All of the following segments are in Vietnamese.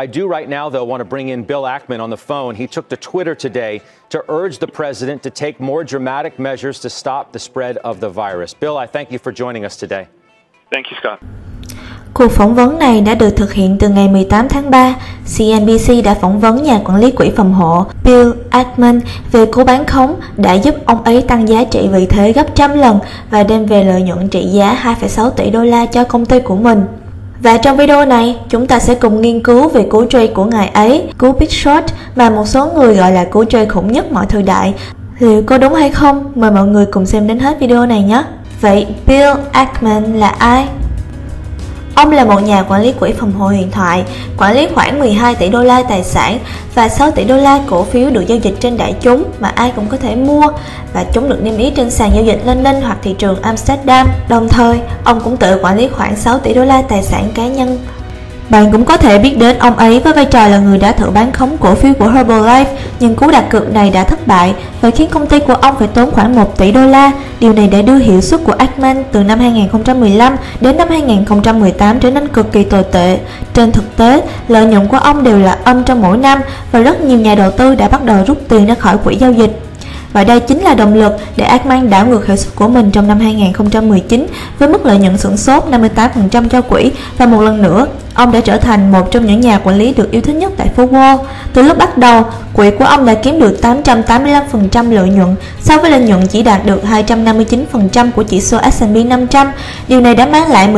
I do right now, though, want to bring in Bill Ackman on the phone. He took to Twitter today to urge the president to take more dramatic measures to stop the spread of the virus. Bill, I thank you for joining us today. Thank you, Scott. Cuộc phỏng vấn này đã được thực hiện từ ngày 18 tháng 3. CNBC đã phỏng vấn nhà quản lý quỹ phòng hộ Bill Ackman về cú bán khống đã giúp ông ấy tăng giá trị vị thế gấp trăm lần và đem về lợi nhuận trị giá 2,6 tỷ đô la cho công ty của mình. Và trong video này, chúng ta sẽ cùng nghiên cứu về cú trade của ngài ấy, cú Big Short mà một số người gọi là cú trade khủng nhất mọi thời đại. Liệu có đúng hay không? Mời mọi người cùng xem đến hết video này nhé. Vậy Bill Ackman là ai? Ông là một nhà quản lý quỹ phòng hộ huyền thoại, quản lý khoảng 12 tỷ đô la tài sản và 6 tỷ đô la cổ phiếu được giao dịch trên đại chúng mà ai cũng có thể mua, và chúng được niêm yết trên sàn giao dịch London hoặc thị trường Amsterdam. Đồng thời, ông cũng tự quản lý khoảng 6 tỷ đô la tài sản cá nhân. Bạn cũng có thể biết đến ông ấy với vai trò là người đã thử bán khống cổ phiếu của Herbalife, nhưng cú đặt cược này đã thất bại và khiến công ty của ông phải tốn khoảng 1 tỷ đô la. Điều này đã đưa hiệu suất của Ackman từ năm 2015 đến năm 2018 trở nên cực kỳ tồi tệ. Trên thực tế, lợi nhuận của ông đều là âm trong mỗi năm và rất nhiều nhà đầu tư đã bắt đầu rút tiền ra khỏi quỹ giao dịch. Và đây chính là động lực để Ackman đảo ngược hiệu suất của mình trong năm 2019 với mức lợi nhuận xưởng sốt 58% cho quỹ, và một lần nữa, ông đã trở thành một trong những nhà quản lý được yêu thích nhất tại phố Wall. Từ lúc bắt đầu, quỹ của ông đã kiếm được 885% lợi nhuận, so với lợi nhuận chỉ đạt được 259% của chỉ số S&P 500. Điều này đã mang lại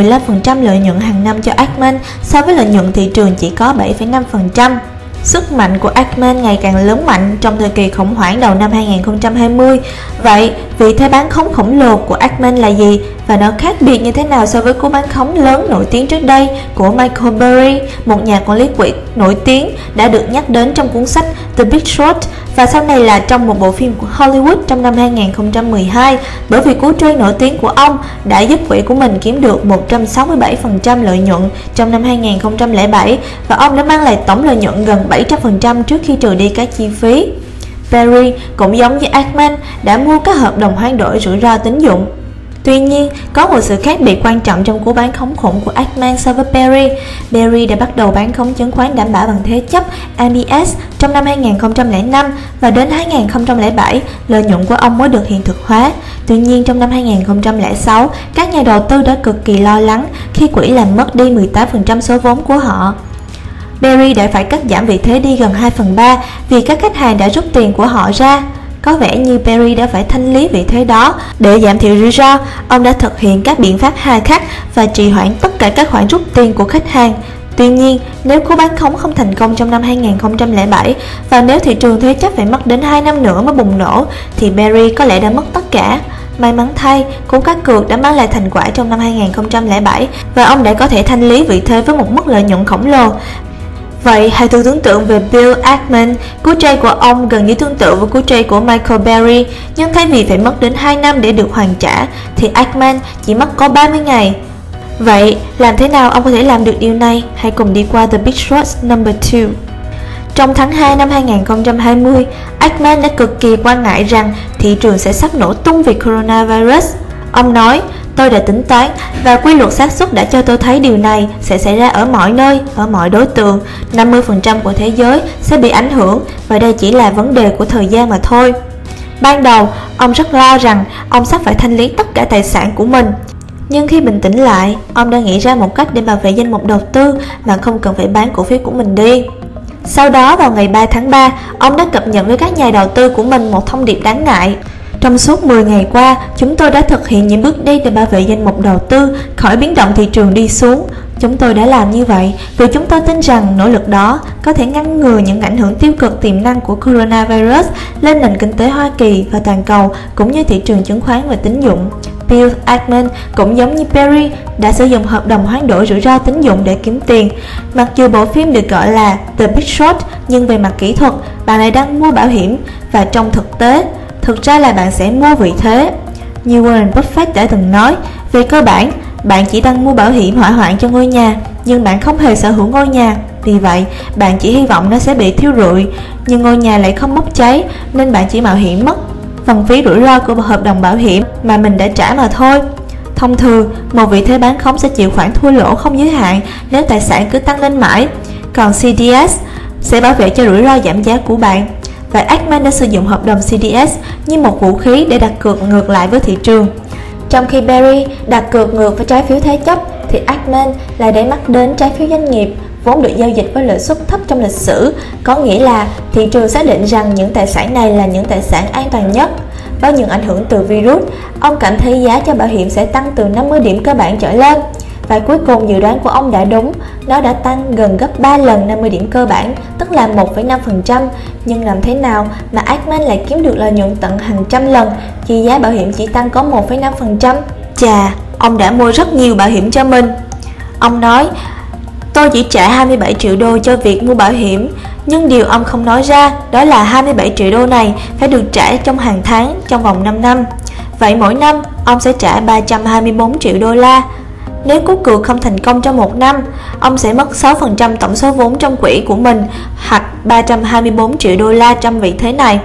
15% lợi nhuận hàng năm cho Ackman, so với lợi nhuận thị trường chỉ có 7,5%. Sức mạnh của Ackman ngày càng lớn mạnh trong thời kỳ khủng hoảng đầu năm 2020. Vậy, vị thế bán khống khổng lồ của Ackman là gì? Và nó khác biệt như thế nào so với cú bán khống lớn nổi tiếng trước đây của Michael Burry, một nhà quản lý quỹ nổi tiếng đã được nhắc đến trong cuốn sách The Big Short và sau này là trong một bộ phim của Hollywood trong năm 2012, bởi vì cú trade nổi tiếng của ông đã giúp quỹ của mình kiếm được 167% lợi nhuận trong năm 2007 và ông đã mang lại tổng lợi nhuận gần 700% trước khi trừ đi các chi phí. Burry cũng giống như Ackman đã mua các hợp đồng hoán đổi rủi ro tín dụng. Tuy nhiên, có một sự khác biệt quan trọng trong cú bán khống khủng của Ackman so với Burry. Burry đã bắt đầu bán khống chứng khoán đảm bảo bằng thế chấp MBS trong năm 2005 và đến 2007, lợi nhuận của ông mới được hiện thực hóa. Tuy nhiên, trong năm 2006, các nhà đầu tư đã cực kỳ lo lắng khi quỹ làm mất đi 18% số vốn của họ. Burry đã phải cắt giảm vị thế đi gần 2/3 vì các khách hàng đã rút tiền của họ ra. Có vẻ như Burry đã phải thanh lý vị thế đó. Để giảm thiểu rủi ro, ông đã thực hiện các biện pháp hà khắc và trì hoãn tất cả các khoản rút tiền của khách hàng. Tuy nhiên, nếu cú bán khống không thành công trong năm 2007 và nếu thị trường thế chấp phải mất đến 2 năm nữa mới bùng nổ, thì Burry có lẽ đã mất tất cả. May mắn thay, cú cá cược đã mang lại thành quả trong năm 2007 và ông đã có thể thanh lý vị thế với một mức lợi nhuận khổng lồ. Vậy hãy thử tưởng tượng về Bill Ackman, cú trade của ông gần như tương tự với cú trade của Michael Burry, nhưng thay vì phải mất đến 2 năm để được hoàn trả, thì Ackman chỉ mất có 30 ngày. Vậy làm thế nào ông có thể làm được điều này? Hãy cùng đi qua The Big Short number 2. Trong tháng 2 năm 2020, Ackman đã cực kỳ quan ngại rằng thị trường sẽ sắp nổ tung vì coronavirus. Ông nói: "Tôi đã tính toán và quy luật xác suất đã cho tôi thấy điều này sẽ xảy ra ở mọi nơi, ở mọi đối tượng. 50% của thế giới sẽ bị ảnh hưởng và đây chỉ là vấn đề của thời gian mà thôi." Ban đầu, ông rất lo rằng ông sắp phải thanh lý tất cả tài sản của mình. Nhưng khi bình tĩnh lại, ông đã nghĩ ra một cách để bảo vệ danh mục đầu tư mà không cần phải bán cổ phiếu của mình đi. Sau đó, vào ngày 3 tháng 3, ông đã cập nhật với các nhà đầu tư của mình một thông điệp đáng ngại. Trong suốt 10 ngày qua, chúng tôi đã thực hiện những bước đi để bảo vệ danh mục đầu tư khỏi biến động thị trường đi xuống. Chúng tôi đã làm như vậy vì chúng tôi tin rằng nỗ lực đó có thể ngăn ngừa những ảnh hưởng tiêu cực tiềm năng của coronavirus lên nền kinh tế Hoa Kỳ và toàn cầu, cũng như thị trường chứng khoán và tín dụng. Bill Ackman cũng giống như Burry đã sử dụng hợp đồng hoán đổi rủi ro tín dụng để kiếm tiền. Mặc dù bộ phim được gọi là The Big Short, nhưng về mặt kỹ thuật, bạn lại đang mua bảo hiểm, và trong thực tế, thực ra là bạn sẽ mua vị thế. Như Warren Buffett đã từng nói, về cơ bản, bạn chỉ đang mua bảo hiểm hỏa hoạn cho ngôi nhà, nhưng bạn không hề sở hữu ngôi nhà. Vì vậy, bạn chỉ hy vọng nó sẽ bị thiêu rụi, nhưng ngôi nhà lại không bốc cháy, nên bạn chỉ mạo hiểm mất phần phí rủi ro của hợp đồng bảo hiểm mà mình đã trả mà thôi. Thông thường, một vị thế bán khống sẽ chịu khoản thua lỗ không giới hạn nếu tài sản cứ tăng lên mãi. Còn CDS sẽ bảo vệ cho rủi ro giảm giá của bạn, và Ackman đã sử dụng hợp đồng CDS như một vũ khí để đặt cược ngược lại với thị trường. Trong khi Burry đặt cược ngược với trái phiếu thế chấp, thì Ackman lại để mắt đến trái phiếu doanh nghiệp vốn được giao dịch với lợi suất thấp trong lịch sử, có nghĩa là thị trường xác định rằng những tài sản này là những tài sản an toàn nhất. Với những ảnh hưởng từ virus, ông cảm thấy giá cho bảo hiểm sẽ tăng từ 50 điểm cơ bản trở lên. Và cuối cùng dự đoán của ông đã đúng, nó đã tăng gần gấp 3 lần 50 điểm cơ bản, tức là 1,5%. Nhưng làm thế nào mà Ackman lại kiếm được lợi nhuận tận hàng trăm lần khi giá bảo hiểm chỉ tăng có 1,5%? Chà, ông đã mua rất nhiều bảo hiểm cho mình. Ông nói, tôi chỉ trả 27 triệu đô cho việc mua bảo hiểm, nhưng điều ông không nói ra đó là 27 triệu đô này phải được trả trong hàng tháng trong vòng 5 năm. Vậy mỗi năm, ông sẽ trả 324 triệu đô la. Nếu cú cược không thành công trong một năm, ông sẽ mất 6% tổng số vốn trong quỹ của mình, hoặc 324 triệu đô la trong vị thế này.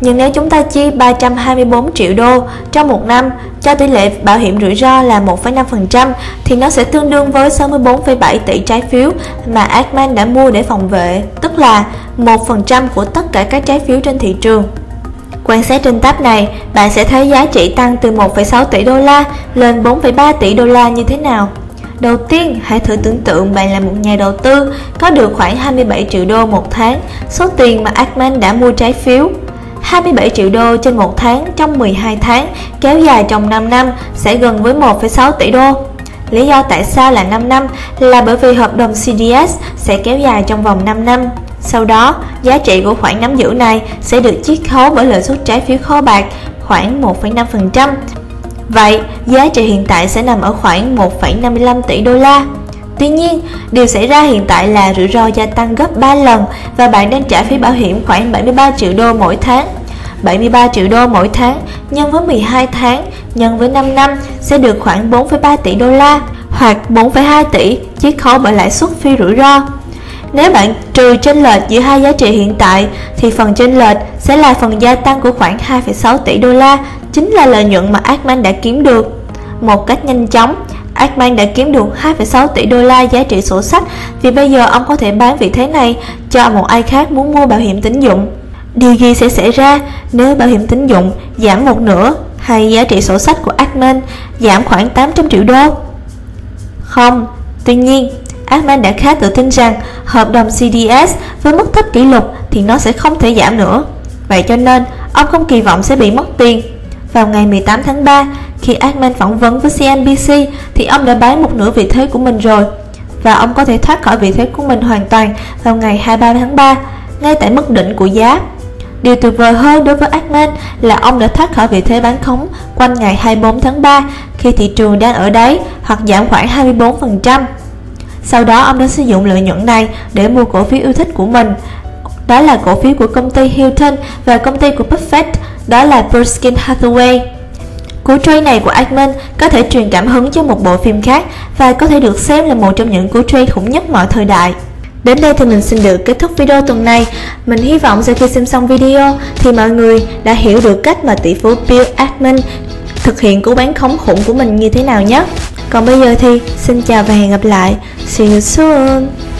Nhưng nếu chúng ta chi 324 triệu đô trong một năm cho tỷ lệ bảo hiểm rủi ro là 1,5% thì nó sẽ tương đương với 64,7 tỷ trái phiếu mà Ackman đã mua để phòng vệ, tức là 1% của tất cả các trái phiếu trên thị trường. Quan sát trên tab này, bạn sẽ thấy giá trị tăng từ 1,6 tỷ đô la lên 4,3 tỷ đô la như thế nào. Đầu tiên, hãy thử tưởng tượng bạn là một nhà đầu tư có được khoảng 27 triệu đô một tháng, số tiền mà Ackman đã mua trái phiếu. 27 triệu đô trên một tháng trong 12 tháng kéo dài trong 5 năm sẽ gần với 1,6 tỷ đô. Lý do tại sao là 5 năm là bởi vì hợp đồng CDS sẽ kéo dài trong vòng 5 năm. Sau đó, giá trị của khoản nắm giữ này sẽ được chiết khấu bởi lợi suất trái phiếu kho bạc khoảng 1,5%. Vậy, giá trị hiện tại sẽ nằm ở khoảng 1,55 tỷ đô la. Tuy nhiên, điều xảy ra hiện tại là rủi ro gia tăng gấp 3 lần và bạn đang trả phí bảo hiểm khoảng 73 triệu đô mỗi tháng. 73 triệu đô mỗi tháng nhân với 12 tháng nhân với 5 năm sẽ được khoảng 4,3 tỷ đô la hoặc 4,2 tỷ chiết khấu bởi lãi suất phi rủi ro. Nếu bạn trừ chênh lệch giữa hai giá trị hiện tại thì phần chênh lệch sẽ là phần gia tăng của khoảng 2,6 tỷ đô la, chính là lợi nhuận mà Ackman đã kiếm được. Một cách nhanh chóng, Ackman đã kiếm được 2,6 tỷ đô la giá trị sổ sách vì bây giờ ông có thể bán vị thế này cho một ai khác muốn mua bảo hiểm tín dụng. Điều gì sẽ xảy ra nếu bảo hiểm tín dụng giảm một nửa hay giá trị sổ sách của Ackman giảm khoảng 800 triệu đô? Không, tuy nhiên, Ackman đã khá tự tin rằng hợp đồng CDS với mức thấp kỷ lục thì nó sẽ không thể giảm nữa. Vậy cho nên, ông không kỳ vọng sẽ bị mất tiền. Vào ngày 18 tháng 3, khi Ackman phỏng vấn với CNBC thì ông đã bán một nửa vị thế của mình rồi. Và ông có thể thoát khỏi vị thế của mình hoàn toàn vào ngày 23 tháng 3, ngay tại mức đỉnh của giá. Điều tuyệt vời hơn đối với Ackman là ông đã thoát khỏi vị thế bán khống quanh ngày 24 tháng 3 khi thị trường đang ở đáy hoặc giảm khoảng 24%. Sau đó ông đã sử dụng lợi nhuận này để mua cổ phiếu yêu thích của mình. Đó là cổ phiếu của công ty Hilton và công ty của Buffett, đó là Berkshire Hathaway. Cú trade này của Ackman có thể truyền cảm hứng cho một bộ phim khác và có thể được xem là một trong những cú trade khủng nhất mọi thời đại. Đến đây thì mình xin được kết thúc video tuần này. Mình hy vọng sau khi xem xong video thì mọi người đã hiểu được cách mà tỷ phú Bill Ackman thực hiện cú bán khống khủng của mình như thế nào nhé. Còn bây giờ thì xin chào và hẹn gặp lại. See you soon.